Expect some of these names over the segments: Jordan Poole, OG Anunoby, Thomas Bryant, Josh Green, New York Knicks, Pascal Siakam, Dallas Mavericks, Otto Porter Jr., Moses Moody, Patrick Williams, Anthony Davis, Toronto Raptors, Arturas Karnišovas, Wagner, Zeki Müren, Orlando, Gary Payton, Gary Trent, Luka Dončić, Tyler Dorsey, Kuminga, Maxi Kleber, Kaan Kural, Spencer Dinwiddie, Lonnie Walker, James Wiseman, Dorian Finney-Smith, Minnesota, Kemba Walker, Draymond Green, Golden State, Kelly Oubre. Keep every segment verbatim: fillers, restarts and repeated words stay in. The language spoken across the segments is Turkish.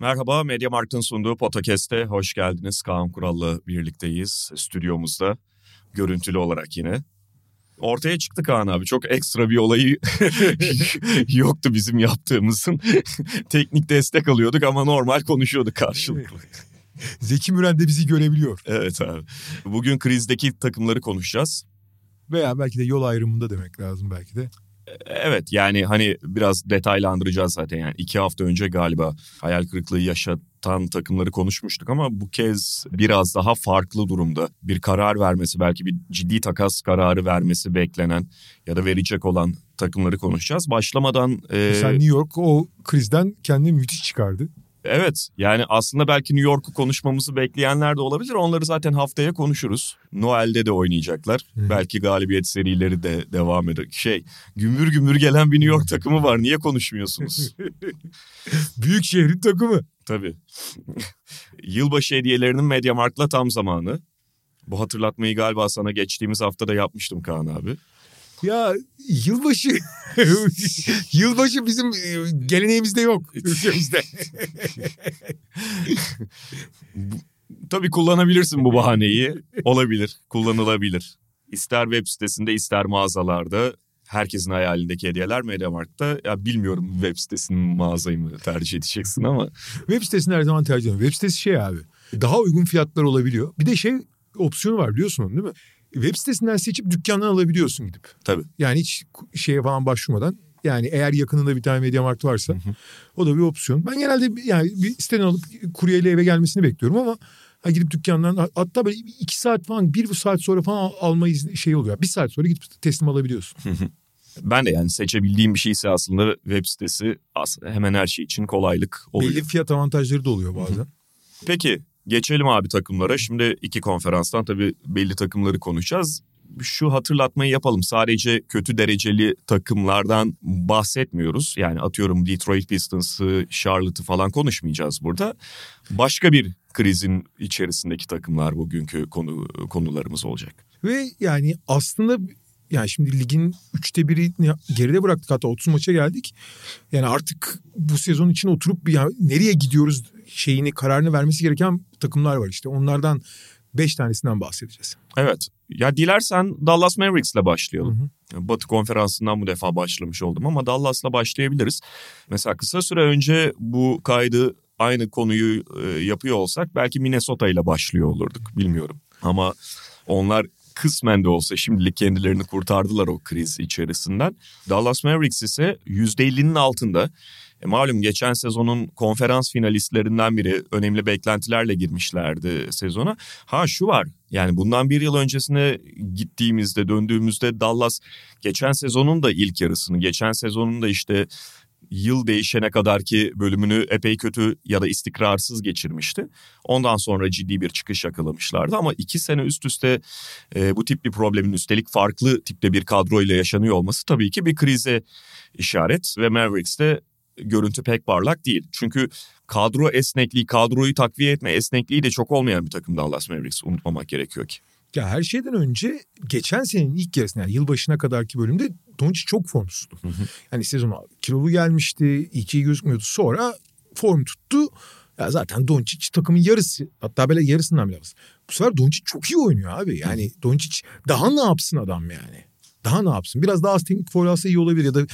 Merhaba, Mediamarkt'ın sunduğu Podcast'e hoş geldiniz. Kaan Kural'la birlikteyiz stüdyomuzda, görüntülü olarak yine. Ortaya çıktı Kaan abi, çok ekstra bir olayı yoktu bizim yaptığımızın. Teknik destek alıyorduk ama normal konuşuyorduk karşılıklı. Zeki Müren de bizi görebiliyor. Evet abi, bugün krizdeki takımları konuşacağız. Veya belki de yol ayrımında demek lazım belki de. Evet, yani hani biraz detaylandıracağız zaten. Yani iki hafta önce galiba hayal kırıklığı yaşatan takımları konuşmuştuk ama bu kez biraz daha farklı durumda. Bir karar vermesi, belki bir ciddi takas kararı vermesi beklenen ya da verecek olan takımları konuşacağız. Başlamadan... E... Sen New York o krizden kendini müthiş çıkardı. Evet, yani aslında belki New York'u konuşmamızı bekleyenler de olabilir. Onları zaten haftaya konuşuruz. Noel'de de oynayacaklar. Hmm. Belki galibiyet serileri de devam eder. Şey, gümbür gümbür gelen bir New York takımı var. Niye konuşmuyorsunuz? Büyük şehrin takımı. Tabii. Yılbaşı hediyelerinin Mediamarkt'la tam zamanı. Bu hatırlatmayı galiba sana geçtiğimiz hafta da yapmıştım Kaan abi. Ya yılbaşı yılbaşı bizim geleneğimizde yok, ülkemizde. Tabii kullanabilirsin bu bahaneyi. Olabilir, kullanılabilir. İster web sitesinde, ister mağazalarda. Herkesin hayalindeki hediyeler Mediamarkt'ta. Ya bilmiyorum, web sitesinin mağazayı mı tercih edeceksin ama web sitesini her zaman tercih ediyorum. Web sitesi şey abi, daha uygun fiyatlar olabiliyor. Bir de şey opsiyonu var, biliyorsun değil mi? Web sitesinden seçip dükkandan alabiliyorsun gidip. Tabii. Yani hiç şeye falan başvurmadan. Yani eğer yakınında bir tane Mediamarkt varsa, hı hı, o da bir opsiyon. Ben genelde yani bir siteden alıp kuryeyle eve gelmesini bekliyorum ama ha, gidip dükkandan, hatta böyle iki saat falan, bir saat sonra falan alma izni şey oluyor. Bir saat sonra gidip teslim alabiliyorsun. Hı hı. Ben de yani seçebildiğim bir şeyse aslında web sitesi aslında hemen her şey için kolaylık oluyor. Belli fiyat avantajları da oluyor bazen. Hı hı. Peki. Geçelim abi takımlara. Şimdi iki konferanstan tabii belli takımları konuşacağız. Şu hatırlatmayı yapalım. Sadece kötü dereceli takımlardan bahsetmiyoruz. Yani atıyorum Detroit Pistons'ı, Charlotte'ı falan konuşmayacağız burada. Başka bir krizin içerisindeki takımlar bugünkü konu konularımız olacak. Ve yani aslında yani şimdi ligin üçte birini geride bıraktık, hatta otuz maça geldik. Yani artık bu sezon için oturup yani nereye gidiyoruz şeyini, kararını vermesi gereken takımlar var işte. Onlardan beş tanesinden bahsedeceğiz. Evet. Ya dilersen Dallas Mavericks'le başlayalım. Hı hı. Batı konferansından bu defa başlamış oldum ama Dallas'la başlayabiliriz. Mesela kısa süre önce bu kaydı, aynı konuyu yapıyor olsak belki Minnesota ile başlıyor olurduk. Bilmiyorum. Ama onlar kısmen de olsa şimdilik kendilerini kurtardılar o kriz içerisinden. Dallas Mavericks ise yüzde ellinin altında. E malum geçen sezonun konferans finalistlerinden biri, önemli beklentilerle girmişlerdi sezona. Ha şu var, yani bundan bir yıl öncesine gittiğimizde, döndüğümüzde Dallas geçen sezonun da ilk yarısını, geçen sezonun da işte yıl değişene kadarki bölümünü epey kötü ya da istikrarsız geçirmişti. Ondan sonra ciddi bir çıkış yakalamışlardı ama iki sene üst üste e, bu tip bir problemin üstelik farklı tipte bir kadroyla yaşanıyor olması tabii ki bir krize işaret ve Mavericks'te görüntü pek parlak değil. Çünkü kadro esnekliği, kadroyu takviye etme esnekliği de çok olmayan bir takım Dallas Mavericks, unutmamak gerekiyor ki. Ya her şeyden önce geçen senenin ilk yarısında, yani yılbaşına kadarki bölümde Dončić çok formsuzdu. Hı hı. Yani sezona kilolu gelmişti, hiç iyi gözükmüyordu. Sonra form tuttu. Ya zaten Dončić takımın yarısı, hatta böyle yarısından bile az. Bu sefer Dončić çok iyi oynuyor abi. Yani Dončić daha ne yapsın adam yani? Daha ne yapsın? Biraz daha az teknik foul alsa iyi olabilir ya da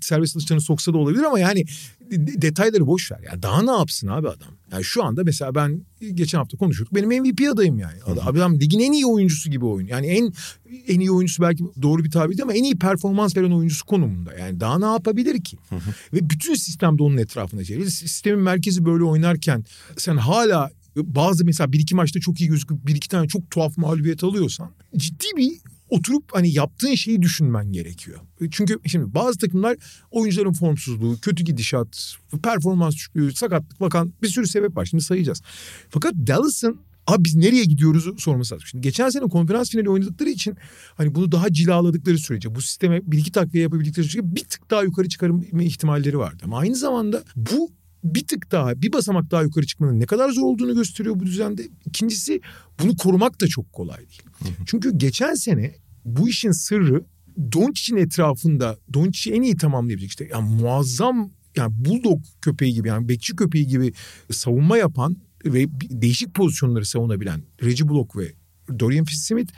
serbest atışlarını soksa da olabilir ama yani detayları boş ver. Yani daha ne yapsın abi adam? Yani şu anda mesela ben geçen hafta konuşuyorduk. Benim M V P adayım yani. Abi adam ligin en iyi oyuncusu gibi oynuyor. Yani en en iyi oyuncusu belki doğru bir tabir değil ama en iyi performans veren oyuncusu konumunda. Yani daha ne yapabilir ki? Hı hı. Ve bütün sistem de onun etrafında çevrildi. Sistemin merkezi böyle oynarken sen hala bazı mesela bir iki maçta çok iyi gözüküp bir iki tane çok tuhaf mağlubiyet alıyorsan ciddi bir oturup hani yaptığın şeyi düşünmen gerekiyor. Çünkü şimdi bazı takımlar oyuncuların formsuzluğu, kötü gidişat, performans düşüklüğü, sakatlık, bakan bir sürü sebep var. Şimdi sayacağız. Fakat Dallas'ın abi biz nereye gidiyoruz sorması lazım. Şimdi geçen sene konferans finali oynadıkları için hani bunu daha cilaladıkları sürece, bu sisteme bir iki takviye yapabildikleri sürece bir tık daha yukarı çıkarım ihtimalleri vardı. Ama aynı zamanda bu bir tık daha, bir basamak daha yukarı çıkmanın ne kadar zor olduğunu gösteriyor bu düzende. İkincisi, bunu korumak da çok kolay değil. Hı hı. Çünkü geçen sene bu işin sırrı Doncic'in etrafında, Doncic'i en iyi tamamlayabilecek işte yani muazzam, yani bulldog köpeği gibi, yani bekçi köpeği gibi savunma yapan ve değişik pozisyonları savunabilen Reggie Bullock ve Dorian Finney-Smith,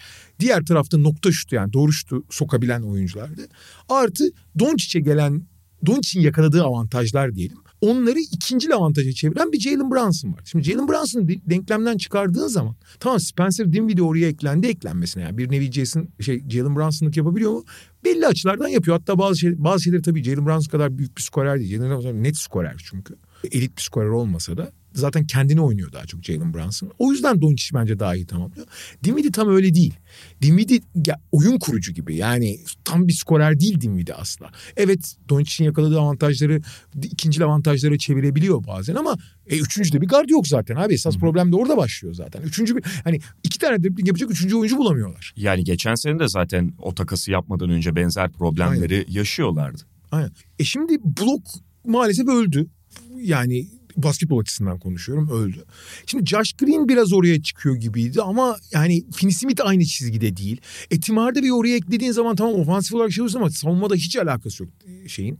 diğer tarafta nokta şutu, yani doğru şutu sokabilen oyunculardı. Artı Doncic'e gelen, Doncic'in yakaladığı avantajlar diyelim, onları ikinci avantaja çeviren bir Jalen Brunson var. Şimdi Jalen Brunson'ı denklemden çıkardığın zaman tamam, Spencer Dinwiddie oraya eklendi, eklenmesine yani bir nevi Jason şey Jalen Brunson'lık yapabiliyor mu? Belli açılardan yapıyor. Hatta bazı şey, bazı şeyleri tabii Jalen Brunson kadar büyük bir skorer değil. Jalen Brunson net skorer çünkü. Elit bir skorer olmasa da zaten kendini oynuyor daha çok Jalen Brunson. O yüzden Doncic bence daha iyi tamamlıyor. Dinwiddie tam öyle değil. Dinwiddie oyun kurucu gibi. Yani tam bir skorer değil Dinwiddie asla. Evet, Doncic'in yakaladığı avantajları ikinci avantajlara çevirebiliyor bazen ama e, üçüncüde bir gard yok zaten abi. Esas hmm. problem de orada başlıyor zaten. Üçüncü bir, hani iki tane dribbling yapacak üçüncü oyuncu bulamıyorlar. Yani geçen sene de zaten o takası yapmadan önce benzer problemleri Aynen. yaşıyorlardı. Aynen. E şimdi Blok maalesef öldü. Yani basketbol açısından konuşuyorum, öldü. Şimdi Josh Green biraz oraya çıkıyor gibiydi ama yani Finney-Smith aynı çizgide değil. E Timar'da bir oraya eklediğin zaman tamam ofansif olarak şey olursa ama savunmada hiç alakası yok şeyin.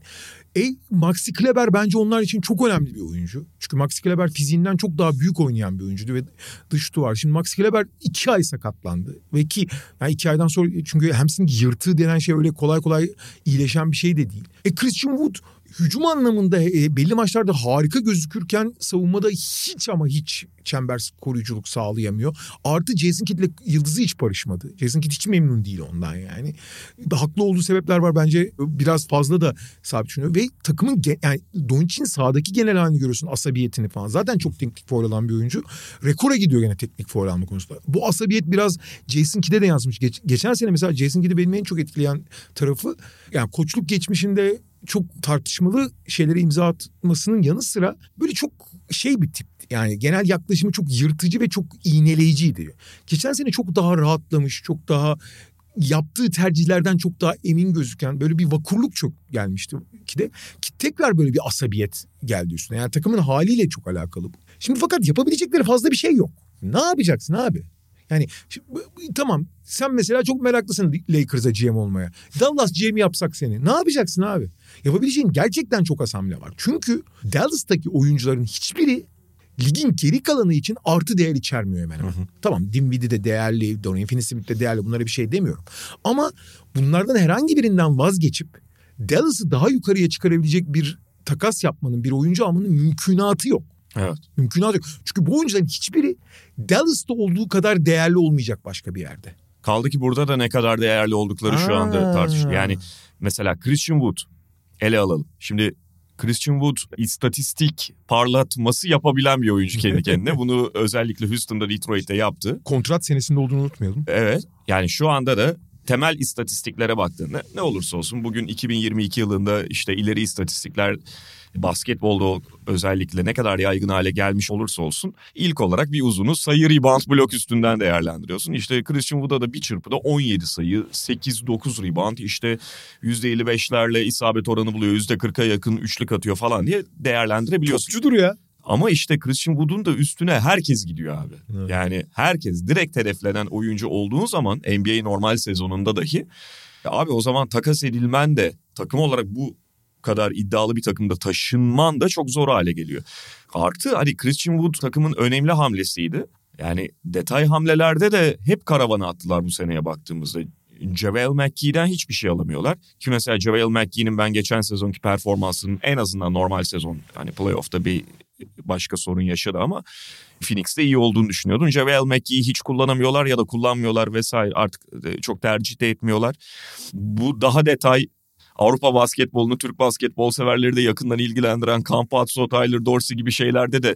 E Maxi Kleber bence onlar için çok önemli bir oyuncu. Çünkü Maxi Kleber fiziğinden çok daha büyük oynayan bir oyuncuydu ve dış şutu var. Şimdi Maxi Kleber iki ay sakatlandı ve ki yani iki aydan sonra, çünkü hamstring yırtığı denen şey öyle kolay kolay iyileşen bir şey de değil. E Christian Wood hücum anlamında e, belli maçlarda harika gözükürken savunmada hiç ama hiç çember koruyuculuk sağlayamıyor. Artı Jason Kidd'le yıldızı hiç barışmadı. Jason Kidd hiç memnun değil ondan yani. Haklı olduğu sebepler var bence. Biraz fazla da sabit düşünüyor. Ve takımın yani Doncic'in sahadaki genel halini görüyorsun, asabiyetini falan. Zaten çok teknik faul alan bir oyuncu. Rekora gidiyor gene teknik faul alma konusunda. Bu asabiyet biraz Jason Kidd'e de yansımış. Geç, geçen sene mesela Jason Kidd'i benim en çok etkileyen tarafı, yani koçluk geçmişinde çok tartışmalı şeylere imza atmasının yanı sıra böyle çok şey bir tip. Yani genel yaklaşımı çok yırtıcı ve çok iğneleyiciydi. Geçen sene çok daha rahatlamış, çok daha yaptığı tercihlerden çok daha emin gözüken böyle bir vakurluk çok gelmişti ki de ki tekrar böyle bir asabiyet geldi üstüne. Yani takımın haliyle çok alakalı bu. Şimdi fakat yapabilecekleri fazla bir şey yok. Ne yapacaksın abi? Yani şimdi, tamam sen mesela çok meraklısın Lakers'a G M olmaya. Dallas G M yapsak seni. Ne yapacaksın abi? Yapabileceğin gerçekten çok az hamle var. Çünkü Dallas'taki oyuncuların hiçbiri ligin geri kalanı için artı değer içermiyor hemen hemen. Hı hı. Tamam, Dinwiddie de değerli, Dorian Finney-Smith de değerli, bunlara bir şey demiyorum. Ama bunlardan herhangi birinden vazgeçip Dallas'ı daha yukarıya çıkarabilecek bir takas yapmanın, bir oyuncu almanın mümkünatı yok. Evet. Mümkünatı yok. Çünkü bu oyuncuların hiçbiri Dallas'ta olduğu kadar değerli olmayacak başka bir yerde. Kaldı ki burada da ne kadar değerli oldukları Aa. şu anda tartışılıyor. Yani mesela Christian Wood ele alalım. Şimdi Christian Wood istatistik parlatması yapabilen bir oyuncu kendi kendine. Bunu özellikle Houston'da, Detroit'te yaptı. Kontrat senesinde olduğunu unutmayalım. Evet. Yani şu anda da temel istatistiklere baktığında ne olursa olsun bugün iki bin yirmi iki yılında işte ileri istatistikler basketbolda özellikle ne kadar yaygın hale gelmiş olursa olsun ilk olarak bir uzunu sayı, rebound, blok üstünden değerlendiriyorsun. İşte Christian Wood'a da bir çırpıda on yedi sayı, sekiz dokuz rebound, işte yüzde elli beşlerle isabet oranı buluyor, yüzde kırka yakın üçlük atıyor falan diye değerlendirebiliyorsun. Topçudur ya. Ama işte Christian Wood'un da üstüne herkes gidiyor abi. Evet. Yani herkes direkt hedeflenen oyuncu olduğun zaman N B A normal sezonunda dahi abi o zaman takas edilmen de, takım olarak bu kadar iddialı bir takımda taşınman da çok zor hale geliyor. Artı hani Christian Wood takımın önemli hamlesiydi. Yani detay hamlelerde de hep karavana attılar bu seneye baktığımızda. JaVale McGee'den hiçbir şey alamıyorlar. Ki mesela JaVale McGee'nin ben geçen sezonki performansının en azından normal sezon, hani playoff'ta bir başka sorun yaşadı ama Phoenix'te iyi olduğunu düşünüyordun. JaVale McGee'yi hiç kullanamıyorlar ya da kullanmıyorlar vesaire, artık çok tercih de etmiyorlar. Bu daha detay, Avrupa basketbolunu Türk basketbol severleri de yakından ilgilendiren Campazzo, Tyler Dorsey gibi şeylerde de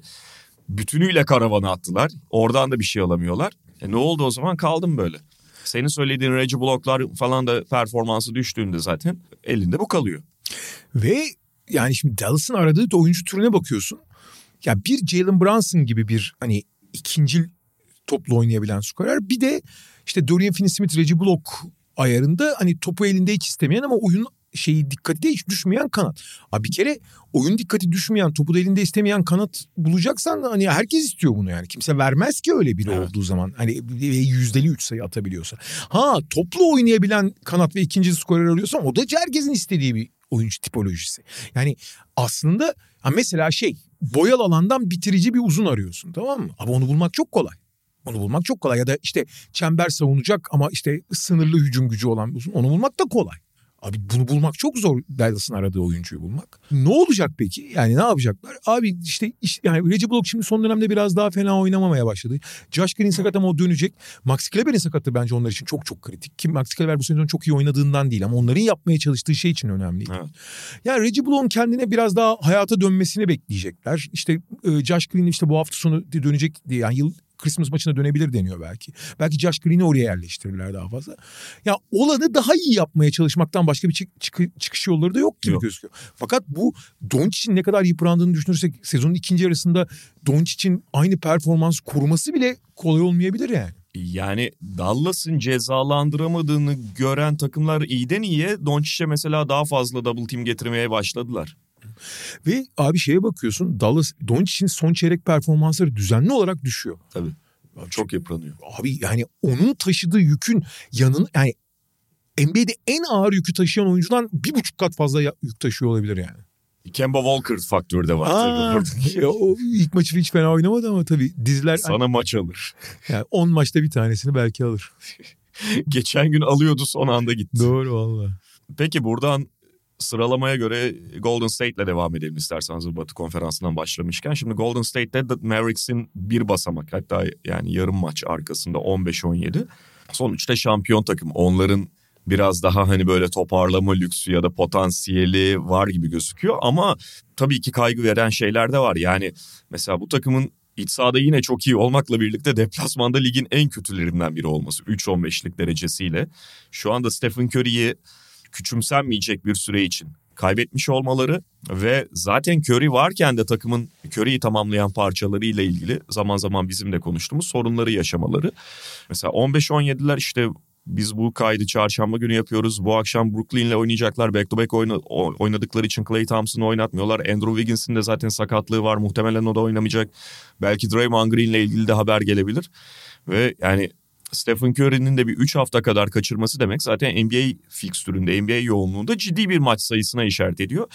bütünüyle karavana attılar. Oradan da bir şey alamıyorlar. E ne oldu o zaman? Kaldım böyle. Senin söylediğin Reggie Bullock'lar falan da performansı düştüğünde zaten elinde bu kalıyor. Ve yani şimdi Dallas'ın aradığı oyuncu türüne bakıyorsun. Ya bir Jalen Brunson gibi bir hani ikinci toplu oynayabilen skorer. Bir de işte Dorian Finney-Smith, Reggie Bullock ayarında hani topu elinde hiç istemeyen ama oyun şeyi dikkati de hiç düşmeyen kanat. Abi bir kere oyun dikkati düşmeyen, topu da elinde istemeyen kanat bulacaksan hani herkes istiyor bunu yani. Kimse vermez ki öyle biri, evet, olduğu zaman. Hani yüzdeli üç sayı atabiliyorsa. Ha toplu oynayabilen kanat ve ikinci skorer arıyorsan o da herkesin istediği bir oyuncu tipolojisi. Yani aslında ha mesela şey boyalı alandan bitirici bir uzun arıyorsun, tamam mı? Ama onu bulmak çok kolay. Onu bulmak çok kolay ya da işte çember savunacak ama işte sınırlı hücum gücü olan bir uzun, onu bulmak da kolay. Abi bunu bulmak çok zor, Dallas'ın aradığı oyuncuyu bulmak. Ne olacak peki? Yani ne yapacaklar? Abi işte, işte yani Reggie Bullock şimdi son dönemde biraz daha fena oynamamaya başladı. Josh Green sakat ama o dönecek. Maxi Kleber'in sakatlığı bence onlar için çok çok kritik. Ki Maxi Kleber bu sezon çok iyi oynadığından değil ama onların yapmaya çalıştığı şey için önemliydi. Evet. Yani Reggie Bullock'un kendine biraz daha hayata dönmesini bekleyecekler. İşte Josh Green işte bu hafta sonu dönecek diye yani yıl Christmas maçına dönebilir deniyor belki. Belki Josh Green'i oraya yerleştirirler daha fazla. Ya yani olanı daha iyi yapmaya çalışmaktan başka bir çık- çık- çıkış yolları da yok gibi yok. gözüküyor. Fakat bu Doncic'in ne kadar yıprandığını düşünürsek sezonun ikinci yarısında Doncic'in aynı performansı koruması bile kolay olmayabilir yani. Yani Dallas'ın cezalandıramadığını gören takımlar iyiden iyiye Doncic'e mesela daha fazla double team getirmeye başladılar. Ve abi şeye bakıyorsun, Dallas Doncic'in son çeyrek performansları düzenli olarak düşüyor. Tabii. Abi çok yıpranıyor. Abi yani onun taşıdığı yükün yanın yani N B A'de en ağır yükü taşıyan oyuncudan bir buçuk kat fazla yük taşıyor olabilir yani. Kemba Walker faktörü de var. Aa, ya, o ilk maçı hiç fena oynamadı ama tabii dizler... Sana hani, maç alır. Yani on maçta bir tanesini belki alır. Geçen gün alıyordu, son anda gitti. Doğru vallahi. Peki buradan... Sıralamaya göre Golden State'le devam edelim isterseniz, Batı Konferansı'ndan başlamışken. Şimdi Golden State'de Mavericks'in bir basamak, hatta yani yarım maç arkasında on beş on yedi. Sonuçta şampiyon takım. Onların biraz daha hani böyle toparlama lüksü ya da potansiyeli var gibi gözüküyor. Ama tabii ki kaygı veren şeyler de var. Yani mesela bu takımın İç sahada yine çok iyi olmakla birlikte deplasmanda ligin en kötülerinden biri olması. üç on beşlik derecesiyle. Şu anda Stephen Curry'yi küçümsenmeyecek bir süre için kaybetmiş olmaları ve zaten Curry varken de takımın Curry'yi tamamlayan parçalarıyla ilgili zaman zaman bizim de konuştuğumuz sorunları yaşamaları. Mesela on beş on yediler işte, biz bu kaydı çarşamba günü yapıyoruz. Bu akşam Brooklyn'le oynayacaklar. Back to back oynadıkları için Klay Thompson'ı oynatmıyorlar. Andrew Wiggins'in de zaten sakatlığı var. Muhtemelen o da oynamayacak. Belki Draymond Green'le ilgili de haber gelebilir. Ve yani Stephen Curry'nin de bir üç hafta kadar kaçırması demek zaten N B A fikstüründe, N B A yoğunluğunda ciddi bir maç sayısına işaret ediyor.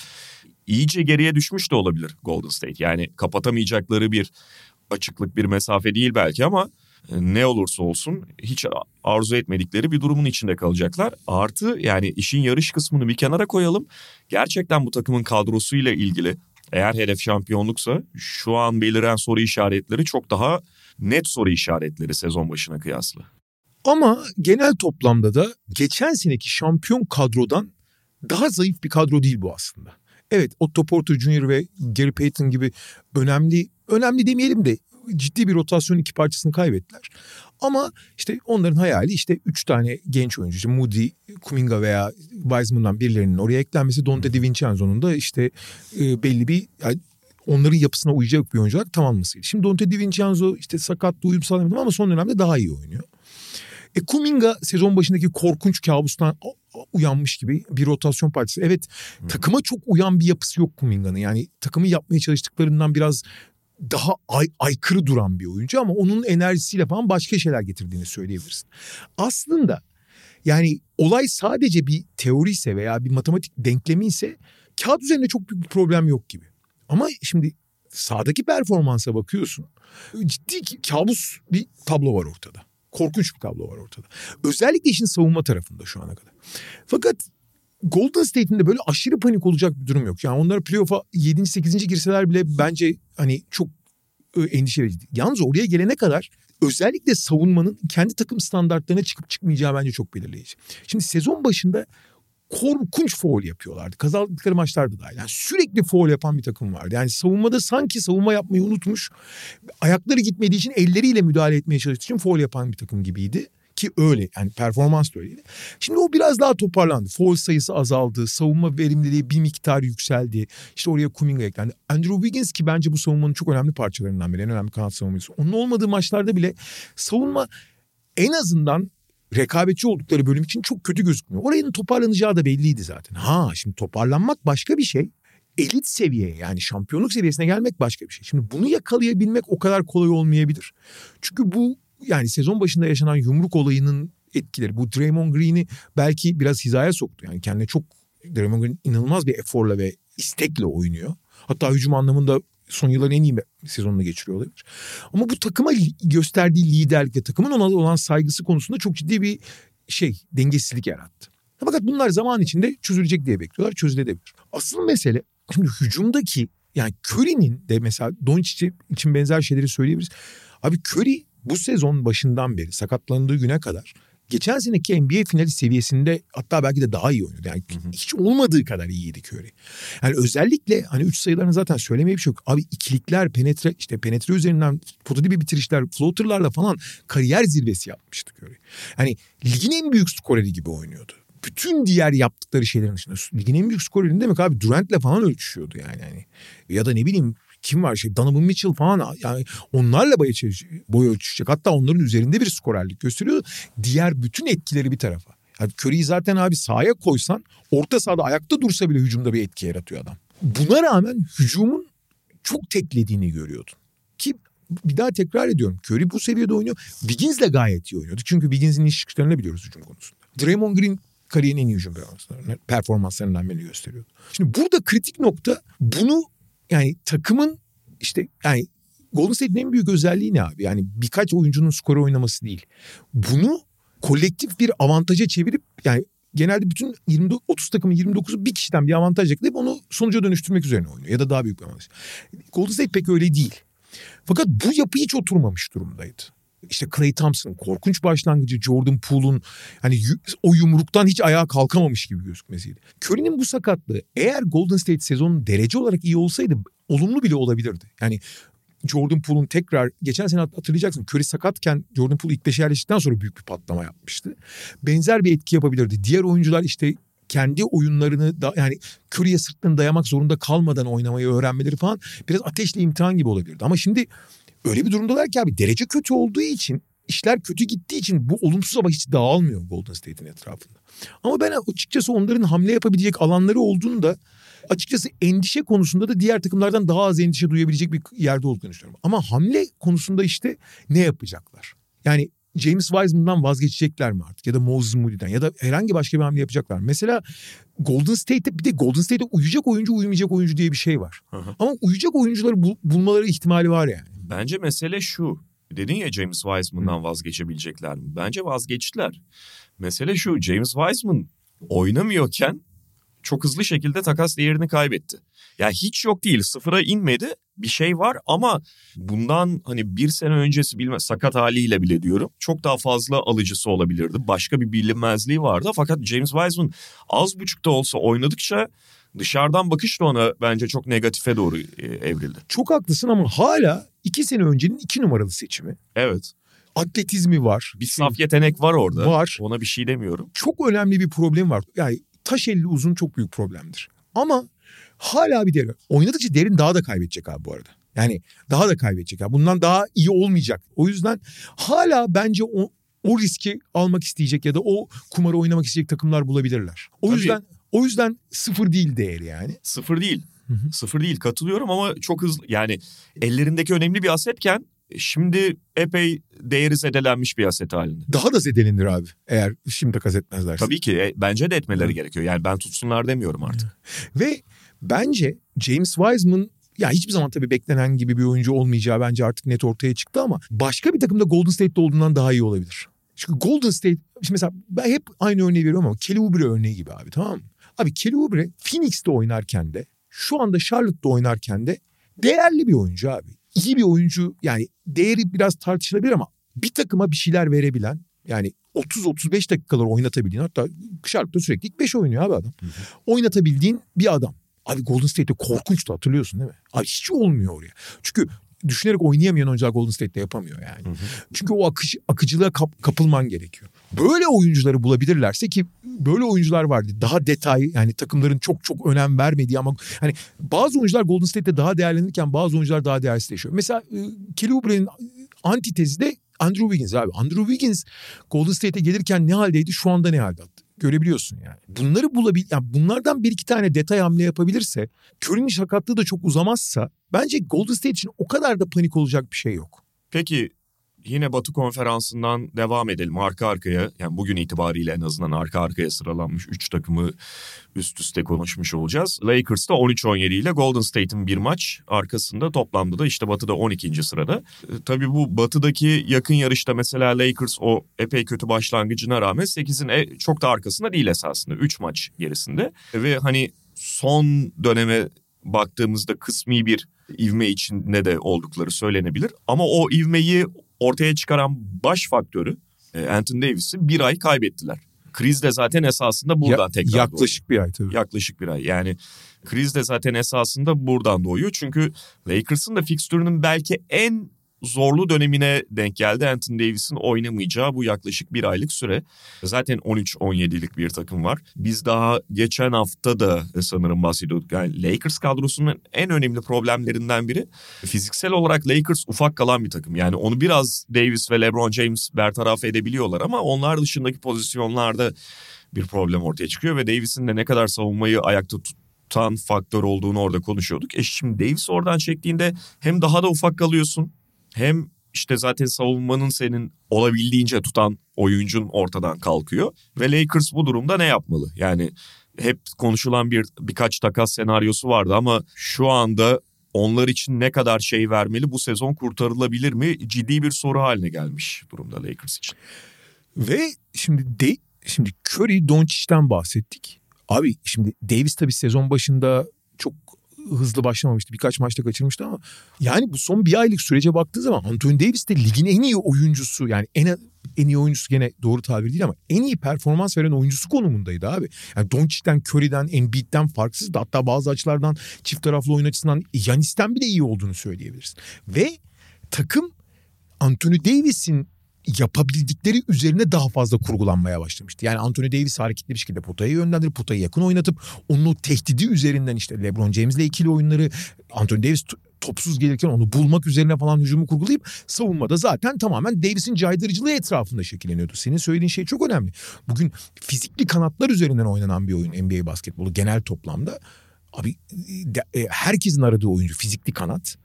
İyice geriye düşmüş de olabilir Golden State. Yani kapatamayacakları bir açıklık, bir mesafe değil belki ama ne olursa olsun hiç arzu etmedikleri bir durumun içinde kalacaklar. Artı yani işin yarış kısmını bir kenara koyalım. Gerçekten bu takımın kadrosuyla ilgili eğer hedef şampiyonluksa şu an beliren soru işaretleri çok daha net soru işaretleri sezon başına kıyasla. Ama genel toplamda da geçen seneki şampiyon kadrodan daha zayıf bir kadro değil bu aslında. Evet, Otto Porter Junior ve Gary Payton gibi önemli, önemli demeyelim de ciddi bir rotasyon iki parçasını kaybettiler. Ama işte onların hayali işte üç tane genç oyuncu, işte Moody, Kuminga veya Wiseman'dan birilerinin oraya eklenmesi, Dante DiVincenzo'nun da işte e, belli bir... Yani onların yapısına uyacak bir oyuncular tamamlasıydı. Şimdi Dante DiVincenzo işte sakatlı, uyum sağlamadım ama son dönemde daha iyi oynuyor. E Kuminga sezon başındaki korkunç kabustan uyanmış gibi bir rotasyon partisi. Evet, hmm. takıma çok uyan bir yapısı yok Kuminga'nın. Yani takımı yapmaya çalıştıklarından biraz daha ay, aykırı duran bir oyuncu ama onun enerjisiyle falan başka şeyler getirdiğini söyleyebilirsin. Aslında yani olay sadece bir teori ise veya bir matematik denklemi ise kağıt üzerinde çok büyük bir problem yok gibi. Ama şimdi sahadaki performansa bakıyorsun. Ciddi kabus bir tablo var ortada. Korkunç bir tablo var ortada. Özellikle işin savunma tarafında şu ana kadar. Fakat Golden State'in de böyle aşırı panik olacak bir durum yok. Yani onlar playoff'a yedinci sekizinci girseler bile bence hani çok endişe verici. Yalnız oraya gelene kadar özellikle savunmanın kendi takım standartlarına çıkıp çıkmayacağı bence çok belirleyici. Şimdi sezon başında korkunç foul yapıyorlardı. Kazandıkları maçlarda da yani sürekli foul yapan bir takım vardı. Yani savunmada sanki savunma yapmayı unutmuş, ayakları gitmediği için elleriyle müdahale etmeye çalıştığı için foul yapan bir takım gibiydi. Ki öyle yani, performans da öyleydi. Şimdi o biraz daha toparlandı. Foul sayısı azaldı. Savunma verimliliği bir miktar yükseldi. İşte oraya Kuminga eklendi. Andrew Wiggins ki bence bu savunmanın çok önemli parçalarından biri. En önemli kanat savunmacısı. Onun olmadığı maçlarda bile savunma en azından rekabetçi oldukları bölüm için çok kötü gözükmüyor. Orayın toparlanacağı da belliydi zaten. Ha şimdi toparlanmak başka bir şey. Elit seviyeye yani şampiyonluk seviyesine gelmek başka bir şey. Şimdi bunu yakalayabilmek o kadar kolay olmayabilir. Çünkü bu yani sezon başında yaşanan yumruk olayının etkileri. Bu Draymond Green'i belki biraz hizaya soktu. Yani kendine çok, Draymond Green inanılmaz bir eforla ve istekle oynuyor. Hatta hücum anlamında son yılların en iyi sezonunu geçiriyor olabilir. Ama bu takıma gösterdiği liderlik ve takımın ona olan saygısı konusunda çok ciddi bir şey, dengesizlik yarattı. Fakat bunlar zaman içinde çözülecek diye bekliyorlar. Çözülebilir. Asıl mesele şimdi hücumdaki, yani Curry'nin de mesela Dončić için benzer şeyleri söyleyebiliriz. Abi Curry bu sezon başından beri sakatlandığı güne kadar geçen seneki N B A finali seviyesinde, hatta belki de daha iyi oynuyordu. Yani hı hı. hiç olmadığı kadar iyiydi Curry. Yani özellikle hani üç sayılarını zaten söylemeye bir şey yok. Abi ikilikler, penetre işte penetre üzerinden pota dibi bitirişler, floaterlarla falan kariyer zirvesi yapmıştı Curry. Yani ligin en büyük skoreri gibi oynuyordu. Bütün diğer yaptıkları şeylerin dışında ligin en büyük skoreri demek abi, Durant'le falan ölçüşüyordu yani. yani. Ya da ne bileyim kim var şey Donovan Mitchell falan, yani onlarla boy, boy ölçüşecek. Hatta onların üzerinde bir skorerlik gösteriyor. Diğer bütün etkileri bir tarafa. Yani Curry'yi zaten abi sahaya koysan, orta sahada ayakta dursa bile hücumda bir etki yaratıyor adam. Buna rağmen hücumun çok teklediğini görüyordun. Ki bir daha tekrar ediyorum, Curry bu seviyede oynuyor. Wiggins'le gayet iyi oynuyordu. Çünkü Wiggins'in iş çıkışlarını biliyoruz hücum konusunda. Draymond Green kariyerin en iyi hücum performanslarından beni gösteriyordu. Şimdi burada kritik nokta bunu, yani takımın işte yani Golden State'in en büyük özelliği ne abi? Yani birkaç oyuncunun skoru oynaması değil. Bunu kolektif bir avantaja çevirip, yani genelde bütün yirmi otuz takımın yirmi dokuzu bir kişiden bir avantaj yakalayıp onu sonuca dönüştürmek üzerine oynuyor. Ya da daha büyük bir avantaj. Golden State pek öyle değil. Fakat bu yapı hiç oturmamış durumdaydı. İşte Klay Thompson'ın korkunç başlangıcı, Jordan Poole'un hani o yumruktan hiç ayağa kalkamamış gibi gözükmesiydi. Curry'nin bu sakatlığı, eğer Golden State sezonu derece olarak iyi olsaydı olumlu bile olabilirdi. Yani Jordan Poole'un tekrar, geçen sene hatırlayacaksın, Curry sakatken Jordan Poole ilk beşe yerleştikten sonra büyük bir patlama yapmıştı. Benzer bir etki yapabilirdi. Diğer oyuncular işte kendi oyunlarını da, yani Curry'ye sırtlarını dayamak zorunda kalmadan oynamayı öğrenmeleri falan biraz ateşle imtihan gibi olabilirdi. Ama şimdi öyle bir durumdalar ki abi, derece kötü olduğu için, işler kötü gittiği için bu olumsuz hava hiç dağılmıyor Golden State'in etrafında. Ama ben açıkçası onların hamle yapabilecek alanları olduğunu da, açıkçası endişe konusunda da diğer takımlardan daha az endişe duyabilecek bir yerde olduğunu düşünüyorum. Ama hamle konusunda işte ne yapacaklar? Yani James Wiseman'dan vazgeçecekler mi artık? Ya da Moses Moody'den, ya da herhangi başka bir hamle yapacaklar. Mesela Golden State'de, bir de Golden State'de uyuyacak oyuncu, uyumayacak oyuncu diye bir şey var. Hı hı. Ama uyuyacak oyuncuları bul- bulmaları ihtimali var yani. Bence mesele şu. Dedin ya James Wiseman'dan vazgeçebilecekler mi? Bence vazgeçtiler. Mesele şu. James Wiseman oynamıyorken çok hızlı şekilde takas değerini kaybetti. Ya yani hiç yok değil. Sıfıra inmedi. Bir şey var ama bundan hani bir sene öncesi bilmem, sakat haliyle bile diyorum, çok daha fazla alıcısı olabilirdi. Başka bir bilinmezliği vardı. Fakat James Wiseman az buçuk da olsa oynadıkça dışarıdan bakış da ona bence çok negatife doğru evrildi. Çok haklısın ama hala iki sene öncenin iki numaralı seçimi. Evet. Atletizmi var. Bir saf yetenek var orada. Var. Ona bir şey demiyorum. Çok önemli bir problem var. Yani taş elli uzun çok büyük problemdir. Ama hala bir derin. Oynadıkça derin daha da kaybedecek abi bu arada. Yani daha da kaybedecek abi. Bundan daha iyi olmayacak. O yüzden hala bence o, o riski almak isteyecek ya da o kumarı oynamak isteyecek takımlar bulabilirler. O Tabii. yüzden... O yüzden sıfır değil değeri yani. Sıfır değil. Hı hı. Sıfır değil, katılıyorum ama çok hızlı. Yani ellerindeki önemli bir asetken şimdi epey değeri zedelenmiş bir aset halinde. Daha da zedelenir abi eğer şimdi takas etmezlerse. Tabii ki e, bence de etmeleri hı. gerekiyor. Yani ben tutsunlar demiyorum artık. Hı. Ve bence James Wiseman ya hiçbir zaman tabii beklenen gibi bir oyuncu olmayacağı bence artık net ortaya çıktı ama başka bir takımda Golden State'de olduğundan daha iyi olabilir. Çünkü Golden State, işte mesela ben hep aynı örneği veriyorum ama Kelly Oubre örneği gibi abi, tamam mı? Abi Kelly Oubre Phoenix'te oynarken de, şu anda Charlotte'da oynarken de değerli bir oyuncu abi. İyi bir oyuncu, yani değeri biraz tartışılabilir ama bir takıma bir şeyler verebilen, yani otuz otuz beş dakikaları oynatabildiğin, hatta Charlotte'da sürekli ilk beş oynuyor abi adam. Hı hı. Oynatabildiğin bir adam. Abi Golden State'de korkunçtu, hatırlıyorsun değil mi? Abi hiç olmuyor oraya. Çünkü düşünerek oynayamayan oyuncular Golden State'de yapamıyor yani. Hı hı. Çünkü o akış, akıcılığa kap, kapılman gerekiyor. Böyle oyuncuları bulabilirlerse, ki böyle oyuncular vardı. Daha detay, yani takımların çok çok önem vermediği ama hani bazı oyuncular Golden State'te daha değerlenirken bazı oyuncular daha değersizleşiyor. Mesela Kelly Oubre'nin antitezi de Andrew Wiggins abi. Andrew Wiggins Golden State'e gelirken ne haldeydi, şu anda ne halde? Görebiliyorsun yani. Bunları bulabil, yani bunlardan bir iki tane detay hamle yapabilirse, Curry'nin sakatlığı da çok uzamazsa, bence Golden State için o kadar da panik olacak bir şey yok. Peki yine Batı Konferansı'ndan devam edelim arka arkaya. Yani bugün itibariyle en azından arka arkaya sıralanmış üç takımı üst üste konuşmuş olacağız. Lakers'ta on üç on yedi ile Golden State'in bir maç arkasında, toplamda da işte Batı'da on ikinci sırada. E, tabii bu Batı'daki yakın yarışta mesela Lakers o epey kötü başlangıcına rağmen sekizin e, çok da arkasında değil esasında. üç maç gerisinde ve hani son döneme baktığımızda kısmi bir ivme içinde de oldukları söylenebilir. Ama o ivmeyi ortaya çıkaran baş faktörü Anthony Davis'i bir ay kaybettiler. Kriz de zaten esasında buradan ya, tekrar yaklaşık doğuyor. Bir ay tabii. Yaklaşık bir ay. Yani kriz de zaten esasında buradan doğuyor. Çünkü Lakers'ın da fikstürünün belki en zorlu dönemine denk geldi Anthony Davis'in oynamayacağı bu yaklaşık bir aylık süre. Zaten on üç on yedilik bir takım var. Biz daha geçen hafta da sanırım bahsediyorduk. Yani Lakers kadrosunun en önemli problemlerinden biri, fiziksel olarak Lakers ufak kalan bir takım. Yani onu biraz Davis ve LeBron James bertaraf edebiliyorlar ama onlar dışındaki pozisyonlarda bir problem ortaya çıkıyor ve Davis'in de ne kadar savunmayı ayakta tut tutan faktör olduğunu orada konuşuyorduk. E şimdi Davis oradan çektiğinde hem daha da ufak kalıyorsun, hem işte zaten savunmanın senin olabildiğince tutan oyuncun ortadan kalkıyor. Ve Lakers bu durumda ne yapmalı? Yani hep konuşulan bir birkaç takas senaryosu vardı ama şu anda onlar için ne kadar şey vermeli? Bu sezon kurtarılabilir mi? Ciddi bir soru haline gelmiş durumda Lakers için. Ve şimdi de, şimdi Curry, Doncic'ten bahsettik. Abi şimdi Davis tabii sezon başında çok hızlı başlamamıştı. Birkaç maçta kaçırmıştı ama yani bu son bir aylık sürece baktığın zaman Anthony Davis de ligin en iyi oyuncusu, yani en en iyi oyuncusu gene doğru tabir değil ama en iyi performans veren oyuncusu konumundaydı abi. Yani Doncic'ten, Curry'den, Embiid'den farksızdı. Hatta bazı açılardan, çift taraflı oyun açısından Giannis'ten bile iyi olduğunu söyleyebilirsin. Ve takım Anthony Davis'in yapabildikleri üzerine daha fazla kurgulanmaya başlamıştı. Yani Anthony Davis hareketli bir şekilde potayı yönlendirip, potayı yakın oynatıp onun o tehdidi üzerinden işte LeBron James'le ikili oyunları, Anthony Davis topsuz gelirken onu bulmak üzerine falan hücumu kurgulayıp, savunmada zaten tamamen Davis'in caydırıcılığı etrafında şekilleniyordu. Senin söylediğin şey çok önemli. Bugün fizikli kanatlar üzerinden oynanan bir oyun N B A basketbolu genel toplamda. Abi herkesin aradığı oyuncu fizikli kanat.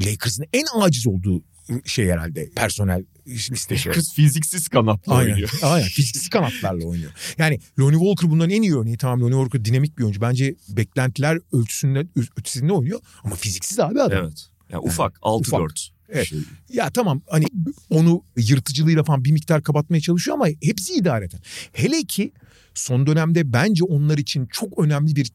Lakers'ın en aciz olduğu şey herhalde, personel listesi. Kız fiziksiz kanatla aynen, oynuyor. Aynen, fiziksiz kanatlarla oynuyor. Yani Lonnie Walker bunların en iyi örneği. Tamam, Lonnie Walker dinamik bir oyuncu. Bence beklentiler ölçüsünün ötesinde oynuyor. Ama fiziksiz abi adam. Evet. Yani ufak, yani, altı dört. Evet. Şey. Ya tamam, hani onu yırtıcılığıyla falan bir miktar kapatmaya çalışıyor ama hepsi idareten. Hele ki son dönemde bence onlar için çok önemli bir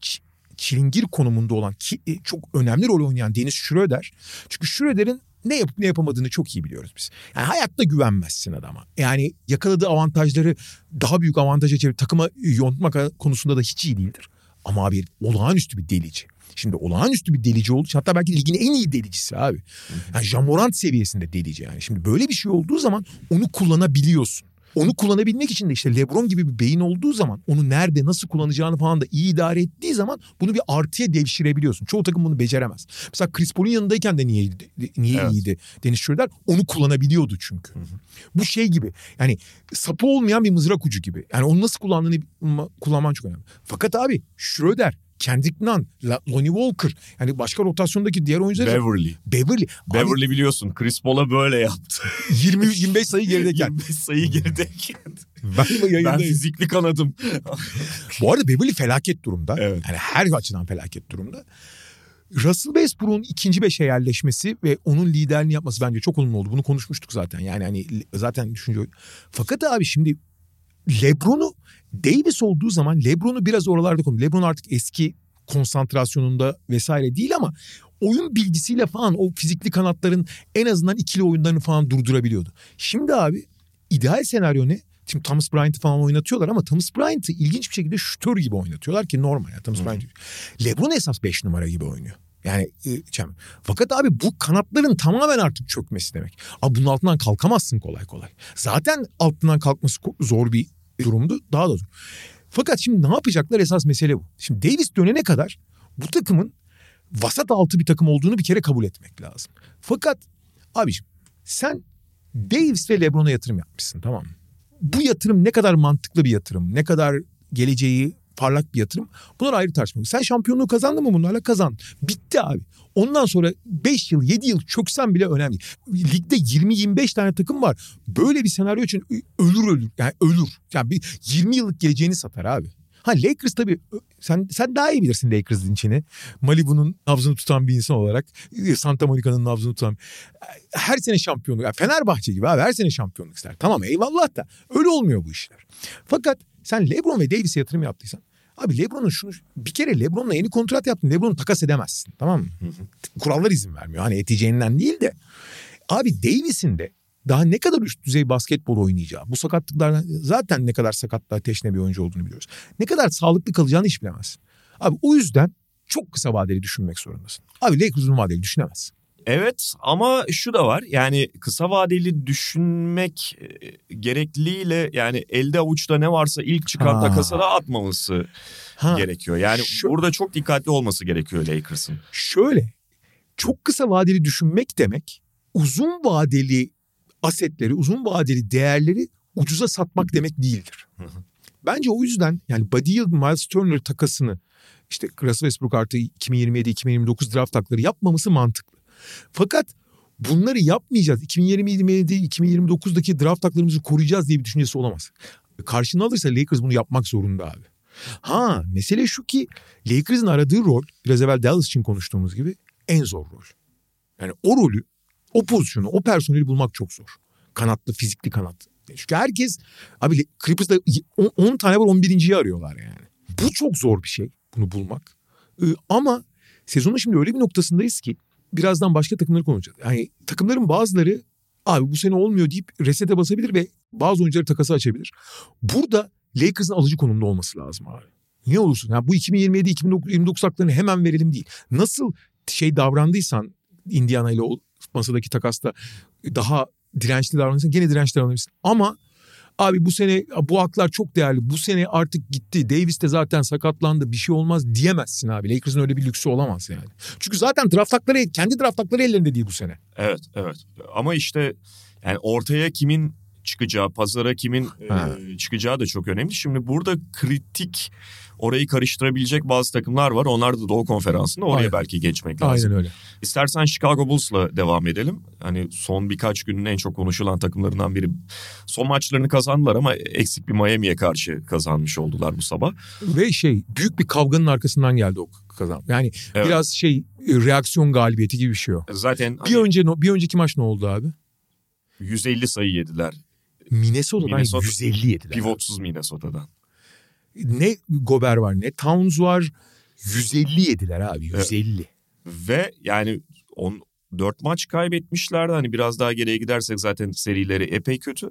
çilingir konumunda olan, ki çok önemli rol oynayan Dennis Schröder. Çünkü Schröder'in ne yapıp ne yapamadığını çok iyi biliyoruz biz. Yani hayatta güvenmezsin adama. Yani yakaladığı avantajları daha büyük avantaja çevirip takıma yontmak konusunda da hiç iyi değildir. Ama abi olağanüstü bir delici. Şimdi olağanüstü bir delici olduğu için, hatta belki ligin en iyi delicisi abi. Yani Ja Morant seviyesinde delici yani. Şimdi böyle bir şey olduğu zaman onu kullanabiliyorsun. Onu kullanabilmek için de işte LeBron gibi bir beyin olduğu zaman, onu nerede nasıl kullanacağını falan da iyi idare ettiği zaman bunu bir artıya devşirebiliyorsun. Çoğu takım bunu beceremez. Mesela Chris Paul'un yanındayken de niye niye evet. iyiydi Dennis Schröder? Onu kullanabiliyordu çünkü. Hı hı. Bu şey gibi, yani sapı olmayan bir mızrak ucu gibi. Yani onu nasıl kullandığını kullanman çok önemli. Fakat abi Schröder, Kendrick Nunn, Lonnie Walker, yani başka rotasyondaki diğer oyuncular... Beverly. Beverly. Beverly abi, biliyorsun Chris Paul'a böyle yaptı. yirmi yirmi beş sayı gerideyken. yirmi beş sayı gerideyken. Ben, ben fizikli kanadım. Bu arada Beverly felaket durumda. Evet. Yani her açıdan felaket durumda. Russell Westbrook'un ikinci beşe yerleşmesi ve onun liderliğini yapması bence çok olumlu oldu. Bunu konuşmuştuk zaten. Yani hani zaten düşünce... Fakat abi şimdi... LeBron'u, Davis olduğu zaman LeBron'u biraz oralarda koydu. LeBron artık eski konsantrasyonunda vesaire değil ama oyun bilgisiyle falan o fizikli kanatların en azından ikili oyunlarını falan durdurabiliyordu. Şimdi abi ideal senaryo ne? Şimdi Thomas Bryant'ı falan oynatıyorlar ama Thomas Bryant'ı ilginç bir şekilde şütör gibi oynatıyorlar ki normal ya Thomas Bryant. LeBron esas beş numara gibi oynuyor. Yani çember. Fakat abi bu kanatların tamamen artık çökmesi demek. Abi bunun altından kalkamazsın kolay kolay. Zaten altından kalkması zor bir durumdu. Daha da zor. Fakat şimdi ne yapacaklar, esas mesele bu. Şimdi Davis dönene kadar bu takımın vasat altı bir takım olduğunu bir kere kabul etmek lazım. Fakat abiciğim sen Davis ve LeBron'a yatırım yapmışsın, tamam mı? Bu yatırım ne kadar mantıklı bir yatırım, ne kadar geleceği parlak bir yatırım, bunlar ayrı tartışma. Sen şampiyonluğu kazandın mı bunlarla? Kazandın. Bitti abi. Ondan sonra beş yıl yedi yıl çöksen bile önemli. Ligde yirmi yirmi beş tane takım var. Böyle bir senaryo için ölür ölür. Yani ölür. Yani bir yirmi yıllık geleceğini satar abi. Ha Lakers tabii sen sen daha iyi bilirsin Lakers'ın içini. Malibu'nun nabzını tutan bir insan olarak, Santa Monica'nın nabzını tutan, her sene şampiyonluk. Yani Fenerbahçe gibi abi her sene şampiyonluk ister. Tamam eyvallah da öyle olmuyor bu işler. Fakat sen LeBron ve Davis'e yatırım yaptıysan abi LeBron'un şunu bir kere LeBron'la yeni kontrat yaptın. LeBron'u takas edemezsin, tamam mı? Hı hı. Kurallar izin vermiyor. Hani eteceğinden değil de abi Davis'in de daha ne kadar üst düzey basketbol oynayacağı, bu sakatlıklardan zaten ne kadar sakatlığa teşne bir oyuncu olduğunu biliyoruz. Ne kadar sağlıklı kalacağını hiç bilemezsin. Abi o yüzden çok kısa vadeli düşünmek zorundasın. Abi Lakers uzun vadeli düşünemezsin. Evet ama şu da var, yani kısa vadeli düşünmek gerekliliğiyle yani elde avuçta ne varsa ilk çıkan takasa da atmaması ha. gerekiyor. Yani Ş- burada çok dikkatli olması gerekiyor Lakers'ın. Şöyle çok kısa vadeli düşünmek demek uzun vadeli asetleri, uzun vadeli değerleri ucuza satmak demek değildir. Hı hı. Bence o yüzden yani Buddy Hield, Miles Turner takasını işte Russell Westbrook artı iki bin yirmi yedi iki bin yirmi dokuz draft takları yapmaması mantıklı. Fakat bunları yapmayacağız. iki bin yirmi yedi iki bin yirmi dokuzdaki draft haklarımızı koruyacağız diye bir düşüncesi olamaz. Karşına alırsa Lakers bunu yapmak zorunda abi. Ha mesele şu ki Lakers'ın aradığı rol, biraz evvel Dallas için konuştuğumuz gibi, en zor rol. Yani o rolü, o pozisyonu, o personeli bulmak çok zor. Kanatlı, fizikli kanat. Çünkü herkes abi Clippers'da on tane var, on birinciyi arıyorlar yani. Bu çok zor bir şey, bunu bulmak. Ee, ama sezonun şimdi öyle bir noktasındayız ki birazdan başka takımları konuşacağız. Yani takımların bazıları abi bu sene olmuyor deyip resete basabilir ve bazı oyuncuları takası açabilir. Burada Lakers'ın alıcı konumda olması lazım abi. Ne olursun? Yani bu iki bin yirmi yedi iki bin yirmi dokuz haklarını hemen verelim değil. Nasıl şey davrandıysan Indiana ile o masadaki takasta daha dirençli davranırsan gene dirençli davranırsın. Ama abi bu sene bu haklar çok değerli. Bu sene artık gitti. Davis de zaten sakatlandı. Bir şey olmaz diyemezsin abi. Lakers'ın öyle bir lüksü olamaz yani. Çünkü zaten draft hakları, kendi draft hakları ellerinde değil bu sene. Evet, evet. Ama işte yani ortaya kimin çıkacağı, pazara kimin e, çıkacağı da çok önemli. Şimdi burada kritik, orayı karıştırabilecek bazı takımlar var. Onlar da Doğu Konferansı'nda, oraya aynen, belki geçmek lazım. Aynen öyle. İstersen Chicago Bulls'la devam edelim. Hani son birkaç günün en çok konuşulan takımlarından biri. Son maçlarını kazandılar ama eksik bir Miami'ye karşı kazanmış oldular bu sabah. Ve şey, büyük bir kavganın arkasından geldi o kazan. Yani evet, biraz şey, reaksiyon galibiyeti gibi bir şey o. Zaten bir hani... önce bir önceki maç ne oldu abi? yüz elli sayı yediler. Minnesota'dan Minnesota, yüz elli yediler. Pivotsuz Minnesota'dan. Ne Gober var, ne Towns var. yüz elli yediler abi, yüz elli. Evet. Ve yani on dört maç kaybetmişlerdi. Hani biraz daha geriye gidersek zaten serileri epey kötü.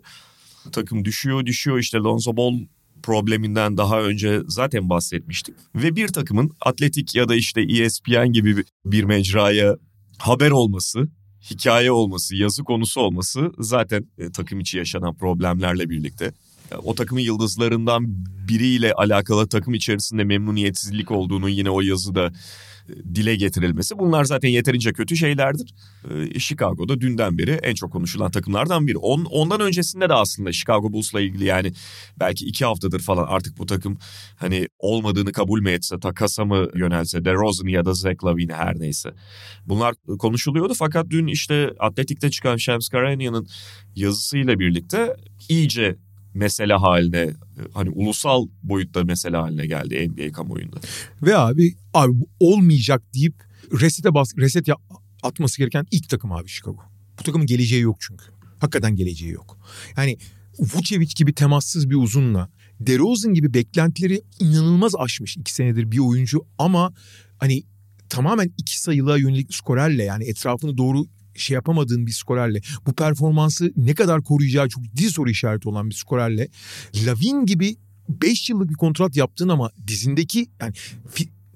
Takım düşüyor düşüyor işte Lonzo Ball probleminden daha önce zaten bahsetmiştik. Ve bir takımın atletik ya da işte E S P N gibi bir mecraya haber olması, hikaye olması, yazı konusu olması zaten takım içi yaşanan problemlerle birlikte, o takımın yıldızlarından biriyle alakalı takım içerisinde memnuniyetsizlik olduğunu yine o yazıda dile getirilmesi, bunlar zaten yeterince kötü şeylerdir. Ee, Chicago'da dünden beri en çok konuşulan takımlardan biri. On, ondan öncesinde de aslında Chicago Bulls'la ilgili yani belki iki haftadır falan artık bu takım hani olmadığını kabul mü etse, takasa mı yönelse, DeRozan ya da Zach LaVine her neyse, bunlar konuşuluyordu. Fakat dün işte Atletik'te çıkan Shams Charania'nın yazısıyla birlikte iyice mesele haline, hani ulusal boyutta mesele haline geldi N B A kamuoyunda. Ve abi abi olmayacak deyip resete bas, reset ya, atması gereken ilk takım abi Chicago. Bu takımın geleceği yok çünkü. Hakikaten geleceği yok. Yani Vučević gibi temassız bir uzunla, DeRozan gibi beklentileri inanılmaz aşmış iki senedir bir oyuncu ama hani tamamen iki sayılığa yönelik skorerle, yani etrafını doğru şey yapamadığın bir skorerle, bu performansı ne kadar koruyacağı çok ciddi soru işareti olan bir skorerle, LaVine gibi beş yıllık bir kontrat yaptığın ama dizindeki yani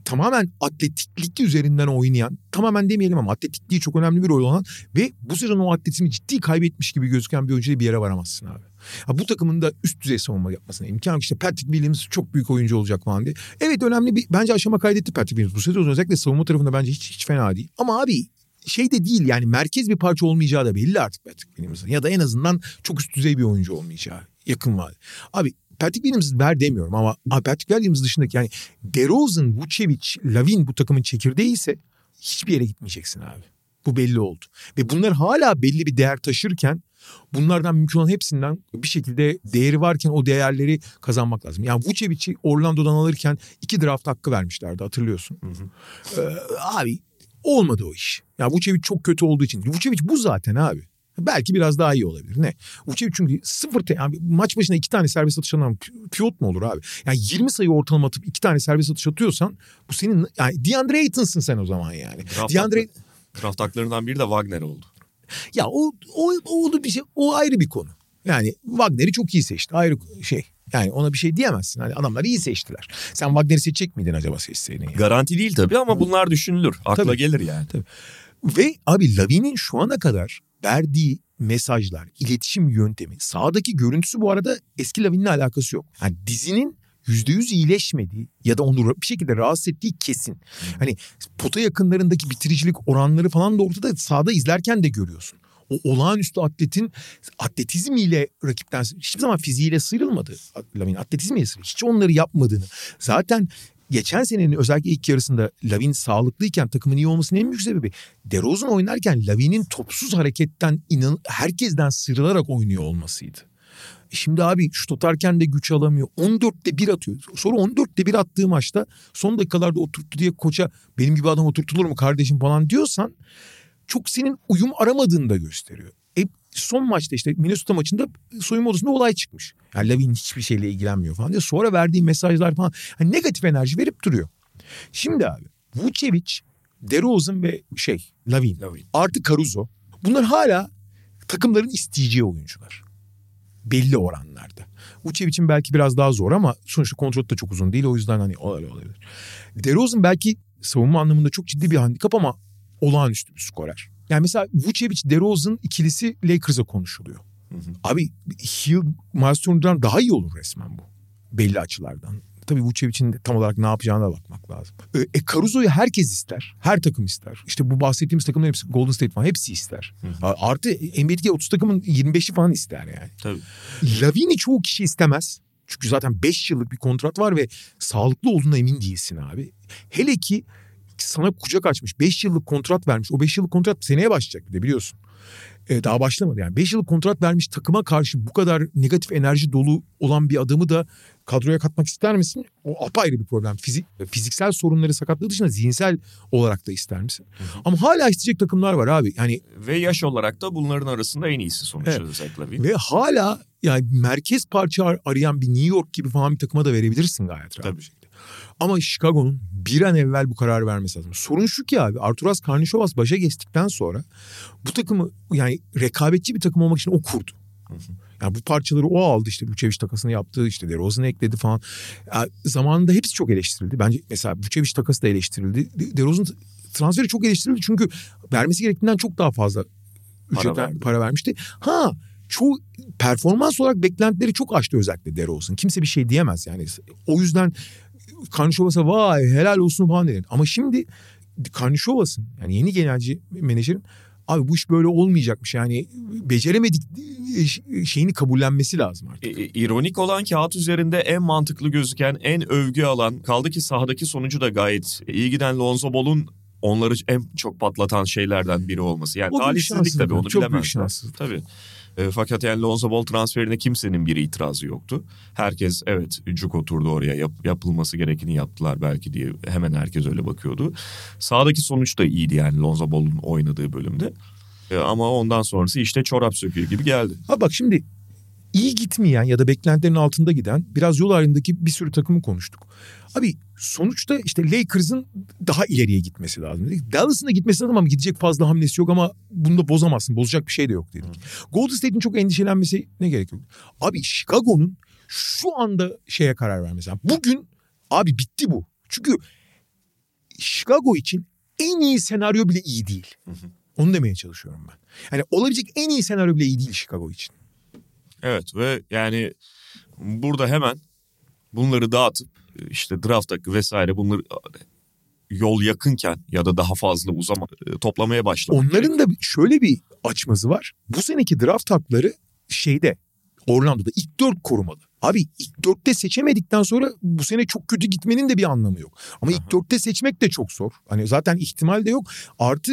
tamamen atletiklik üzerinden oynayan, tamamen demeyelim ama atletikliği çok önemli bir rol olan ve bu sezon o atletizmi ciddi kaybetmiş gibi gözüken bir oyuncuya bir yere varamazsın abi. Ha, bu takımın da üst düzey savunma yapmasına imkan yok. İşte Patrick Williams çok büyük oyuncu olacak falan diye. Evet, önemli bir bence aşama kaydetti Patrick Williams. Bu sezon özellikle savunma tarafında bence hiç hiç fena değil. Ama abi şey de değil yani, merkez bir parça olmayacağı da belli artık Patrick Williams'ın. Ya da en azından çok üst düzey bir oyuncu olmayacağı yakın var. Abi Patrick Williams'ı ver demiyorum ama Patrick Williams dışındaki yani DeRozan, Vučević, LaVine bu takımın çekirdeği ise hiçbir yere gitmeyeceksin abi. Bu belli oldu. Ve bunlar hala belli bir değer taşırken, bunlardan mümkün olan hepsinden bir şekilde değeri varken o değerleri kazanmak lazım. Yani Vučević'i Orlando'dan alırken iki draft hakkı vermişlerdi, hatırlıyorsun. Hı hı. Ee, abi olmadı o iş. Yani Vučević çok kötü olduğu için. Vučević bu zaten abi. Belki biraz daha iyi olabilir. Ne? Vučević çünkü sıfır... Te- yani maç başına iki tane serbest atış atan pivot mu olur abi? Yani yirmi sayı ortalama atıp iki tane serbest atış atıyorsan bu senin... Yani DeAndre Ayton'sın sen o zaman yani. Draft DeAndre... Draft biri de Wagner oldu. Ya o o o bir şey, o ayrı bir konu. Yani Wagner'i çok iyi seçti. Ayrı şey. Yani ona bir şey diyemezsin. Hani adamlar iyi seçtiler. Sen Wagner'i seçecek miydin acaba seçseydin? Yani? Garanti değil tabii ama bunlar düşünülür. Akla tabii gelir yani. Tabii. Ve abi LaVine'in şu ana kadar verdiği mesajlar, iletişim yöntemi, sahadaki görüntüsü bu arada eski LaVine'le alakası yok. Yani dizinin yüzde yüz iyileşmediği ya da onu bir şekilde rahatsız ettiği kesin. Hani pota yakınlarındaki bitiricilik oranları falan da ortada, sahada izlerken de görüyorsun. O olağanüstü atletin atletizmiyle rakipten hiçbir zaman fiziğiyle sıyrılmadı. LaVine atletizmiyle sıyrıldı. Hiç onları yapmadığını. Zaten geçen senenin özellikle ilk yarısında LaVine sağlıklıyken takımın iyi olmasının en büyük sebebi, DeRozan oynarken LaVine'in topsuz hareketten inan, herkesten sıyrılarak oynuyor olmasıydı. Şimdi abi şut atarken de güç alamıyor. on dörtte bir atıyor. Sonra on dörtte bir attığı maçta son dakikalarda oturttu diye koça benim gibi adam oturtulur mu kardeşim falan diyorsan çok senin uyum aramadığını da gösteriyor. E son maçta işte Minnesota maçında soyunma odasında olay çıkmış. Yani LaVine hiçbir şeyle ilgilenmiyor falan diye. Sonra verdiği mesajlar falan yani negatif enerji verip duruyor. Şimdi abi Vučević, DeRozan ve şey LaVine, LaVine artı Caruso, bunlar hala takımların isteyeceği oyuncular. Belli oranlarda. Vučević'in belki biraz daha zor ama sonuçta kontratı da çok uzun değil. O yüzden hani olabilir. DeRozan belki savunma anlamında çok ciddi bir handikap ama olağanüstü bir skorer. Yani mesela Vučević, DeRozan ikilisi Lakers'a konuşuluyor. Hı hı. Abi Hill, Miles Turner'dan daha iyi olur resmen bu. Belli açılardan. Tabii Vučević'in de tam olarak ne yapacağına bakmak lazım. E Caruso'yu herkes ister. Her takım ister. İşte bu bahsettiğimiz takımların hepsi, Golden State falan hepsi ister. Hı hı. Artı N B A'deki otuz takımın yirmi beşi falan ister yani. Tabii. LaVine'i çoğu kişi istemez. Çünkü zaten beş yıllık bir kontrat var ve sağlıklı olduğuna emin değilsin abi. Hele ki sana kucak açmış. beş yıllık kontrat vermiş. O beş yıllık kontrat seneye başlayacak bir de biliyorsun. Ee, daha başlamadı yani. beş yıllık kontrat vermiş takıma karşı bu kadar negatif enerji dolu olan bir adamı da kadroya katmak ister misin? O apayrı bir problem. Fizik, fiziksel sorunları, sakatlığı dışında zihinsel olarak da ister misin? Hı-hı. Ama hala isteyecek takımlar var abi. Yani ve yaş olarak da bunların arasında en iyisi sonuçta. Evet. Zach LaVine. Ve hala yani merkez parça arayan bir New York gibi falan bir takıma da verebilirsin gayet rahat bir şekilde. Ama Chicago'nun bir an evvel bu kararı vermesi lazım. Sorun şu ki abi, Arturas Karnišovas başa geçtikten sonra bu takımı yani rekabetçi bir takım olmak için o kurdu. Yani bu parçaları o aldı, işte Vučević takasını yaptı, işte DeRozan'ı ekledi falan. Yani zamanında hepsi çok eleştirildi. Bence mesela Vučević takası da eleştirildi. DeRozan transferi çok eleştirildi çünkü vermesi gerektiğinden çok daha fazla para, para vermişti. Ha, çoğu performans olarak beklentileri çok aştı özellikle DeRozan. Kimse bir şey diyemez yani. O yüzden Karnišovas'a vay helal olsun falan dedin. Ama şimdi Karnišovas'ın yani yeni genelci menajerin abi bu iş böyle olmayacakmış yani beceremedik şeyini kabullenmesi lazım artık. E, ironik olan, kağıt üzerinde en mantıklı gözüken, en övgü alan, kaldı ki sahadaki sonucu da gayet iyi giden Lonzo Ball'un onları en çok patlatan şeylerden biri olması. Yani talihsizlik tabii, onu bilemezsin. Tabii. E, fakat yani Lonzo Ball transferine kimsenin bir itirazı yoktu. Herkes evet cuk oturdu oraya, yap, yapılması gerekeni yaptılar belki diye hemen herkes öyle bakıyordu. Sahadaki sonuç da iyiydi yani Lonzo Ball'un oynadığı bölümde. E, ama ondan sonrası işte çorap söküğü gibi geldi. Ha bak şimdi iyi gitmeyen ya da beklentilerin altında giden biraz yol ayrındaki bir sürü takımı konuştuk. Abi sonuçta işte Lakers'ın daha ileriye gitmesi lazım dedik. Dallas'ın da gitmesi lazım ama gidecek fazla hamlesi yok ama bunu da bozamazsın. Bozacak bir şey de yok dedik. Hmm. Golden State'in çok endişelenmesi ne gerek yok? Abi Chicago'nun şu anda şeye karar vermesi lazım. Bugün abi bitti bu. Çünkü Chicago için en iyi senaryo bile iyi değil. Hı hı. Onu demeye çalışıyorum ben. Yani olabilecek en iyi senaryo bile iyi değil Chicago için. Evet ve yani burada hemen bunları dağıtıp işte draft hakkı vesaire bunları yol yakınken ya da daha fazla uzama toplamaya başlamak. Onların da şöyle bir açması var. Bu seneki draft hakları şeyde Orlando'da ilk dört korumalı. Abi ilk dörtte seçemedikten sonra bu sene çok kötü gitmenin de bir anlamı yok. Ama aha, ilk dörtte seçmek de çok zor. Hani zaten ihtimal de yok. Artı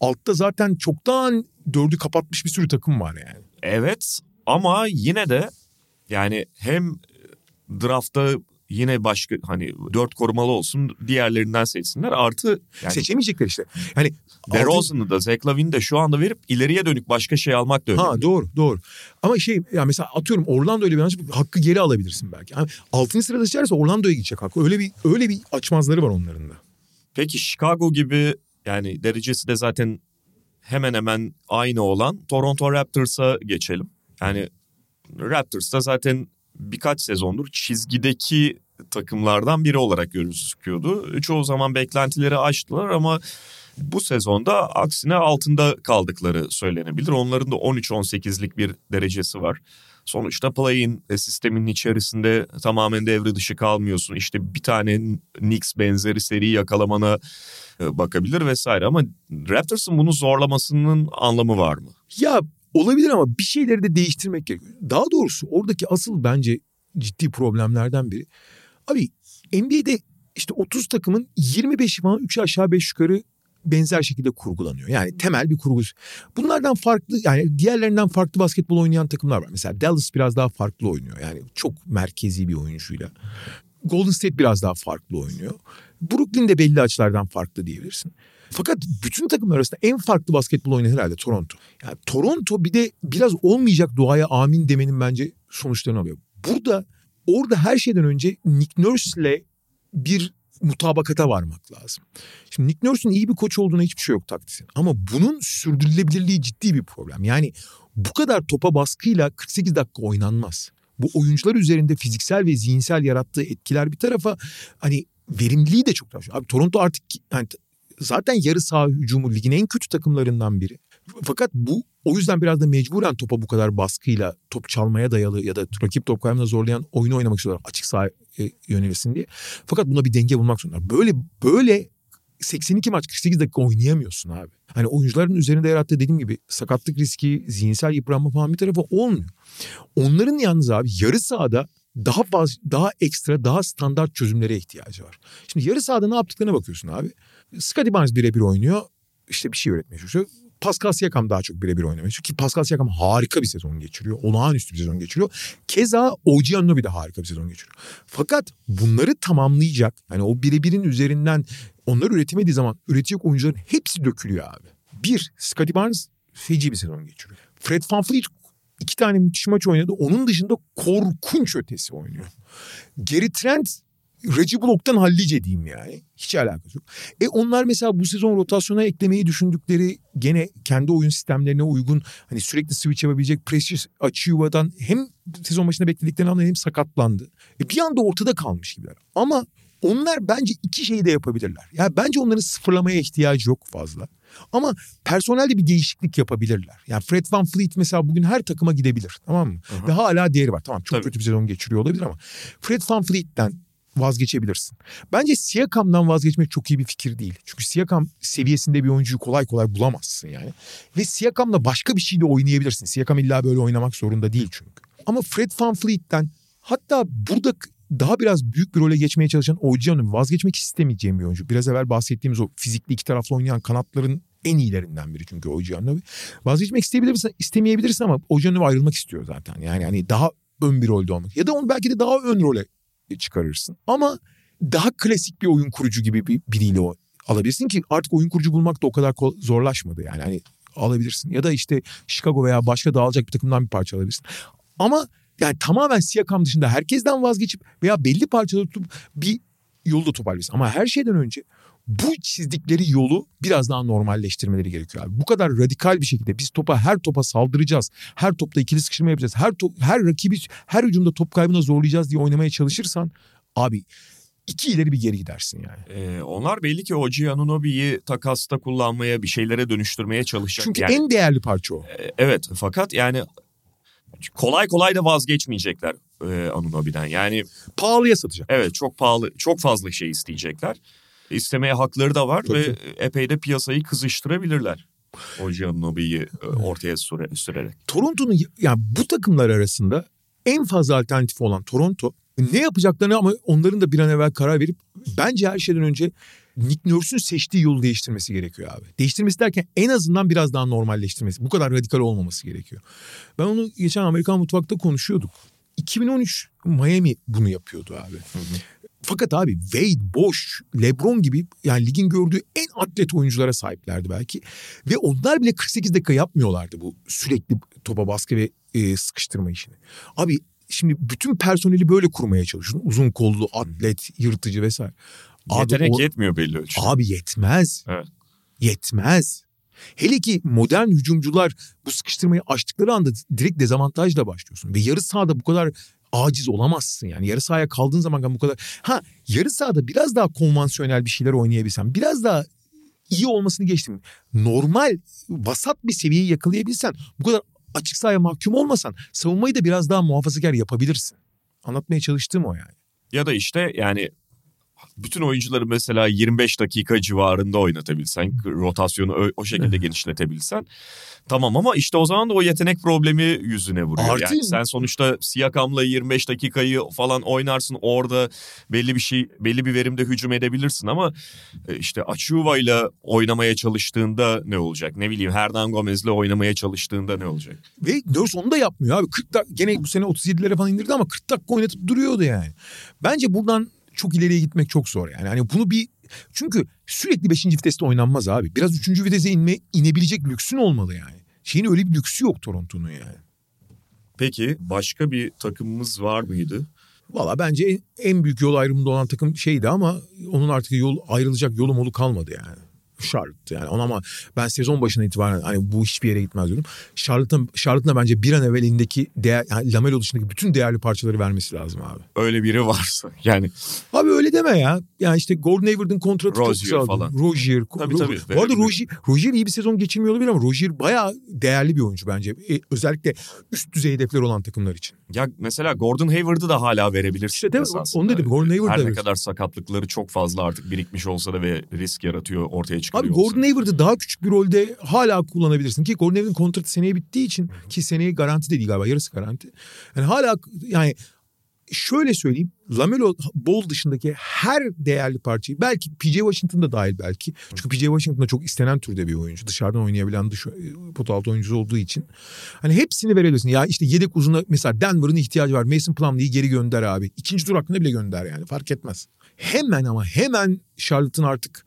altta zaten çoktan dördü kapatmış bir sürü takım var yani. Evet ama yine de yani hem draftta yine başka hani dört korumalı olsun diğerlerinden seçsinler artı. Yani seçemeyecekler işte. Yani DeRozan'ı da Zach LaVine'i de şu anda verip ileriye dönük başka şey almak da önemli. Ha doğru doğru. Ama şey yani mesela atıyorum Orlando öyle bir anlaşma hakkı geri alabilirsin belki. Yani altıncı sırada seçerse Orlando'ya gidecek hakkı. Öyle bir öyle bir açmazları var onların da. Peki Chicago gibi yani derecesi de zaten hemen hemen aynı olan Toronto Raptors'a geçelim. Yani Raptors da zaten birkaç sezondur çizgideki takımlardan biri olarak gözüküyordu. Çoğu zaman beklentileri aştılar ama bu sezonda aksine altında kaldıkları söylenebilir. Onların da on üç on sekizlik bir derecesi var. Sonuçta play-in sisteminin içerisinde tamamen devre dışı kalmıyorsun. İşte bir tane Knicks benzeri seri yakalamana bakabilir vesaire ama Raptors'ın bunu zorlamasının anlamı var mı? Ya olabilir ama bir şeyleri de değiştirmek gerekiyor. Daha doğrusu oradaki asıl bence ciddi problemlerden biri. Abi N B A'de işte otuz takımın yirmi beşi falan üçü aşağı beş yukarı benzer şekilde kurgulanıyor. Yani temel bir kurgu. Bunlardan farklı yani diğerlerinden farklı basketbol oynayan takımlar var. Mesela Dallas biraz daha farklı oynuyor. Yani çok merkezi bir oyuncuyla. Golden State biraz daha farklı oynuyor. Brooklyn de belli açılardan farklı diyebilirsin. Fakat bütün takımlar arasında en farklı basketbol oynayan herhalde Toronto. Yani Toronto bir de biraz olmayacak duaya amin demenin bence sonuçlarını alıyor. Burada orada her şeyden önce Nick Nurse'le bir mutabakata varmak lazım. Şimdi Nick Nurse'un iyi bir koç olduğuna hiçbir şey yok taktiğin. Ama bunun sürdürülebilirliği ciddi bir problem. Yani bu kadar topa baskıyla kırk sekiz dakika oynanmaz. Bu oyuncular üzerinde fiziksel ve zihinsel yarattığı etkiler bir tarafa hani verimliliği de çok taşıyor. Abi Toronto artık yani zaten yarı saha hücumu ligin en kötü takımlarından biri. Fakat bu o yüzden biraz da mecburen topa bu kadar baskıyla top çalmaya dayalı ya da rakip top kaybına zorlayan oyunu oynamak istiyorlar açık sahaya yönelsin diye. Fakat buna bir denge bulmak zorunda. Böyle böyle seksen iki maç kırk sekiz dakika oynayamıyorsun abi. Hani oyuncuların üzerinde yarattığı dediğim gibi sakatlık riski, zihinsel yıpranma falan bir tarafa olmuyor. Onların yalnız abi yarı sahada daha fazla, daha ekstra, daha standart çözümlere ihtiyacı var. Şimdi yarı sahada ne yaptıklarına bakıyorsun abi. Scottie Barnes birebir oynuyor. İşte bir şey öğretmeye çalışıyor. Pascal Siakam daha çok birebir oynamaya çalışıyor. Ki Pascal Siakam harika bir sezon geçiriyor. Olağanüstü bir sezon geçiriyor. Keza O G Anunoby de harika bir sezon geçiriyor. Fakat bunları tamamlayacak. Yani o birebirin üzerinden onlar üretemediği zaman üretecek oyuncuların hepsi dökülüyor abi. Bir, Scottie Barnes feci bir sezon geçiriyor. Fred VanVleet İki tane müthiş maç oynadı. Onun dışında korkunç ötesi oynuyor. Gary Trent, Reggie Bullock'tan hallice diyeyim yani. Hiç alakası yok. E onlar mesela bu sezon rotasyona eklemeyi düşündükleri gene kendi oyun sistemlerine uygun hani sürekli switch yapabilecek Precious Achiuwa'dan hem sezon başında beklediklerini anlayıp hem sakatlandı. E bir anda ortada kalmış gibiler. Ama onlar bence iki şeyi de yapabilirler. Ya yani bence onların sıfırlamaya ihtiyacı yok fazla. Ama personelde bir değişiklik yapabilirler. Yani Fred VanVleet mesela bugün her takıma gidebilir. Tamam mı? Aha. Ve hala değeri var. Tamam çok tabii kötü bir sezon geçiriyor olabilir ama Fred VanVleet'ten vazgeçebilirsin. Bence Siakam'dan vazgeçmek çok iyi bir fikir değil. Çünkü Siakam seviyesinde bir oyuncuyu kolay kolay bulamazsın yani. Ve Siakam'la başka bir şeyle oynayabilirsin. Siakam illa böyle oynamak zorunda değil çünkü. Ama Fred VanVleet'ten hatta burada daha biraz büyük bir role geçmeye çalışan O G Anunoby vazgeçmek istemeyeceğim bir oyuncu. Biraz evvel bahsettiğimiz o fizikli iki taraflı oynayan kanatların en iyilerinden biri çünkü O G Anunoby. Vazgeçmek isteyebilirsin, istemeyebilirsin ama O G Anunoby ayrılmak istiyor zaten. Yani hani daha ön bir rolde olmak. Ya da onu belki de daha ön role çıkarırsın. Ama daha klasik bir oyun kurucu gibi bir biriyle o alabilirsin ki artık oyun kurucu bulmak da o kadar zorlaşmadı. Yani hani alabilirsin. Ya da işte Chicago veya başka dağılacak bir takımdan bir parça alabilirsin. Ama yani tamamen Siakam dışında herkesten vazgeçip veya belli parçaları tutup bir yolu da toparlayabilirsin. Ama her şeyden önce bu çizdikleri yolu biraz daha normalleştirmeleri gerekiyor abi. Bu kadar radikal bir şekilde biz topa her topa saldıracağız. Her topta ikili sıkışma yapacağız. Her top, her rakibi her hücumda top kaybına zorlayacağız diye oynamaya çalışırsan abi İki ileri bir geri gidersin yani. Ee, onlar belli ki Oji Anunobi'yi takasta kullanmaya, bir şeylere dönüştürmeye çalışacak. Çünkü yani, en değerli parça o. E, evet, fakat yani kolay kolay da vazgeçmeyecekler e, Anunobi'den. Yani pahalıya satacak. Evet, çok pahalı, çok fazla şey isteyecekler. İstemeye hakları da var. Tabii. Ve epey de piyasayı kızıştırabilirler. Oji Anunobi'yi ortaya süre, sürerek. Toronto'nun yani bu takımlar arasında en fazla alternatifi olan Toronto, ne yapacaklarını ama onların da bir an evvel karar verip bence her şeyden önce Nick Nurse'un seçtiği yolu değiştirmesi gerekiyor abi. Değiştirmesi derken en azından biraz daha normalleştirmesi. Bu kadar radikal olmaması gerekiyor. Ben onu geçen Amerikan Mutfak'ta konuşuyorduk. iki bin on üç Miami bunu yapıyordu abi. Hı hı. Fakat abi Wade, Bosh, LeBron gibi yani ligin gördüğü en atlet oyunculara sahiplerdi belki. Ve onlar bile kırk sekiz dakika yapmıyorlardı bu sürekli topa baskı ve e, sıkıştırma işini. Abi şimdi bütün personeli böyle kurmaya çalışıyorsun. Uzun kollu, atlet, yırtıcı vesaire. Yetenek o... yetmiyor belli ölçüde. Abi yetmez. Evet. Yetmez. Hele ki modern hücumcular bu sıkıştırmayı açtıkları anda direkt dezavantajla başlıyorsun. Ve yarı sahada bu kadar aciz olamazsın yani. Yarı sahaya kaldığın zaman bu kadar... Ha yarı sahada biraz daha konvansiyonel bir şeyler oynayabilsen, biraz daha iyi olmasını geçtim, normal, vasat bir seviyeyi yakalayabilsen, bu kadar açık sahaya mahkum olmasan, savunmayı da biraz daha muhafazakar yapabilirsin. Anlatmaya çalıştığım o yani. Ya da işte yani bütün oyuncuları mesela yirmi beş dakika civarında oynatabilsen, rotasyonu o şekilde genişletebilsen tamam, ama işte o zaman da o yetenek problemi yüzüne vuruyor. Artı yani sen sonuçta Siakam'la yirmi beş dakikayı falan oynarsın, orada belli bir şey, belli bir verimde hücum edebilirsin, ama işte Achiuva'yla oynamaya çalıştığında ne olacak? Ne bileyim, Hernan Gomez'le oynamaya çalıştığında ne olacak? Ve Nurse onu da yapmıyor abi. kırk dakika gene bu sene otuz yedilere falan indirdi ama kırk dakika oynatıp duruyordu yani. Bence buradan çok ileriye gitmek çok zor yani. Hani bunu bir, çünkü sürekli beşinci viteste oynanmaz abi. Biraz üçüncü vitese inme, inebilecek lüksün olmalı yani. Şeyin öyle bir lüksü yok Toronto'nun yani. Peki başka bir takımımız var mıydı? Valla bence en, en büyük yol ayrımında olan takım şeydi ama onun artık yol ayrılacak yolu molu kalmadı yani. Charlotte yani, ona ama ben sezon başına itibaren hani bu hiçbir yere gitmez diyorum. Charlotte'ın Charlotte'ın bence bir an evvel elindeki değer, yani Lamelo dışındaki bütün değerli parçaları vermesi lazım abi. Öyle biri varsa yani. Abi öyle deme ya. Yani işte Gordon Hayward'ın kontratı Rozier falan. Rozier. Tabii Ro- tabii. Bu arada Rozier, Rozier iyi bir sezon geçirmiyor olabilir ama Rozier bayağı değerli bir oyuncu bence. E, özellikle üst düzey hedefler olan takımlar için. Ya mesela Gordon Hayward'ı da hala verebilirsin. İşte değil mi? Onu dedim. Gordon Hayward'ı her ne kadar sakatlıkları çok fazla artık birikmiş olsa da ve risk yaratıyor ortaya çıkıyor. Abi Gordon Hayward'ı daha küçük bir rolde hala kullanabilirsin ki Gordon Hayward'ın kontratı seneye bittiği için, ki seneye garanti de değil galiba, yarısı garanti. Yani hala yani şöyle söyleyeyim, Lamelo Ball dışındaki her değerli parçayı, belki P J Washington'da dahil belki. Çünkü P J Washington'da çok istenen türde bir oyuncu. Dışarıdan oynayabilen dış pot altı oyuncusu olduğu için. Hani hepsini verebilirsin. Ya işte yedek uzuna mesela Denver'ın ihtiyacı var. Mason Plumlee'yi geri gönder abi. İkinci tur hakkında bile gönder yani, fark etmez. Hemen ama hemen Charlotte'ın artık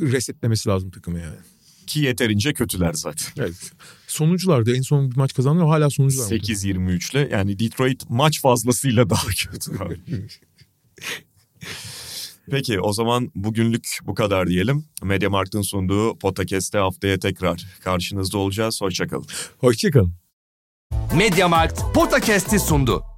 resetlemesi lazım takımı yani. Ki yeterince kötüler zaten. Evet. Sonunculardı. En son bir maç kazandılar. Hala sonuncular. sekiz yirmi üçle yani Detroit maç fazlasıyla daha kötü. Peki o zaman bugünlük bu kadar diyelim. Mediamarkt'ın sunduğu podcast'te haftaya tekrar karşınızda olacağız. Hoşçakalın. Hoşçakalın. Mediamarkt podcast'i sundu.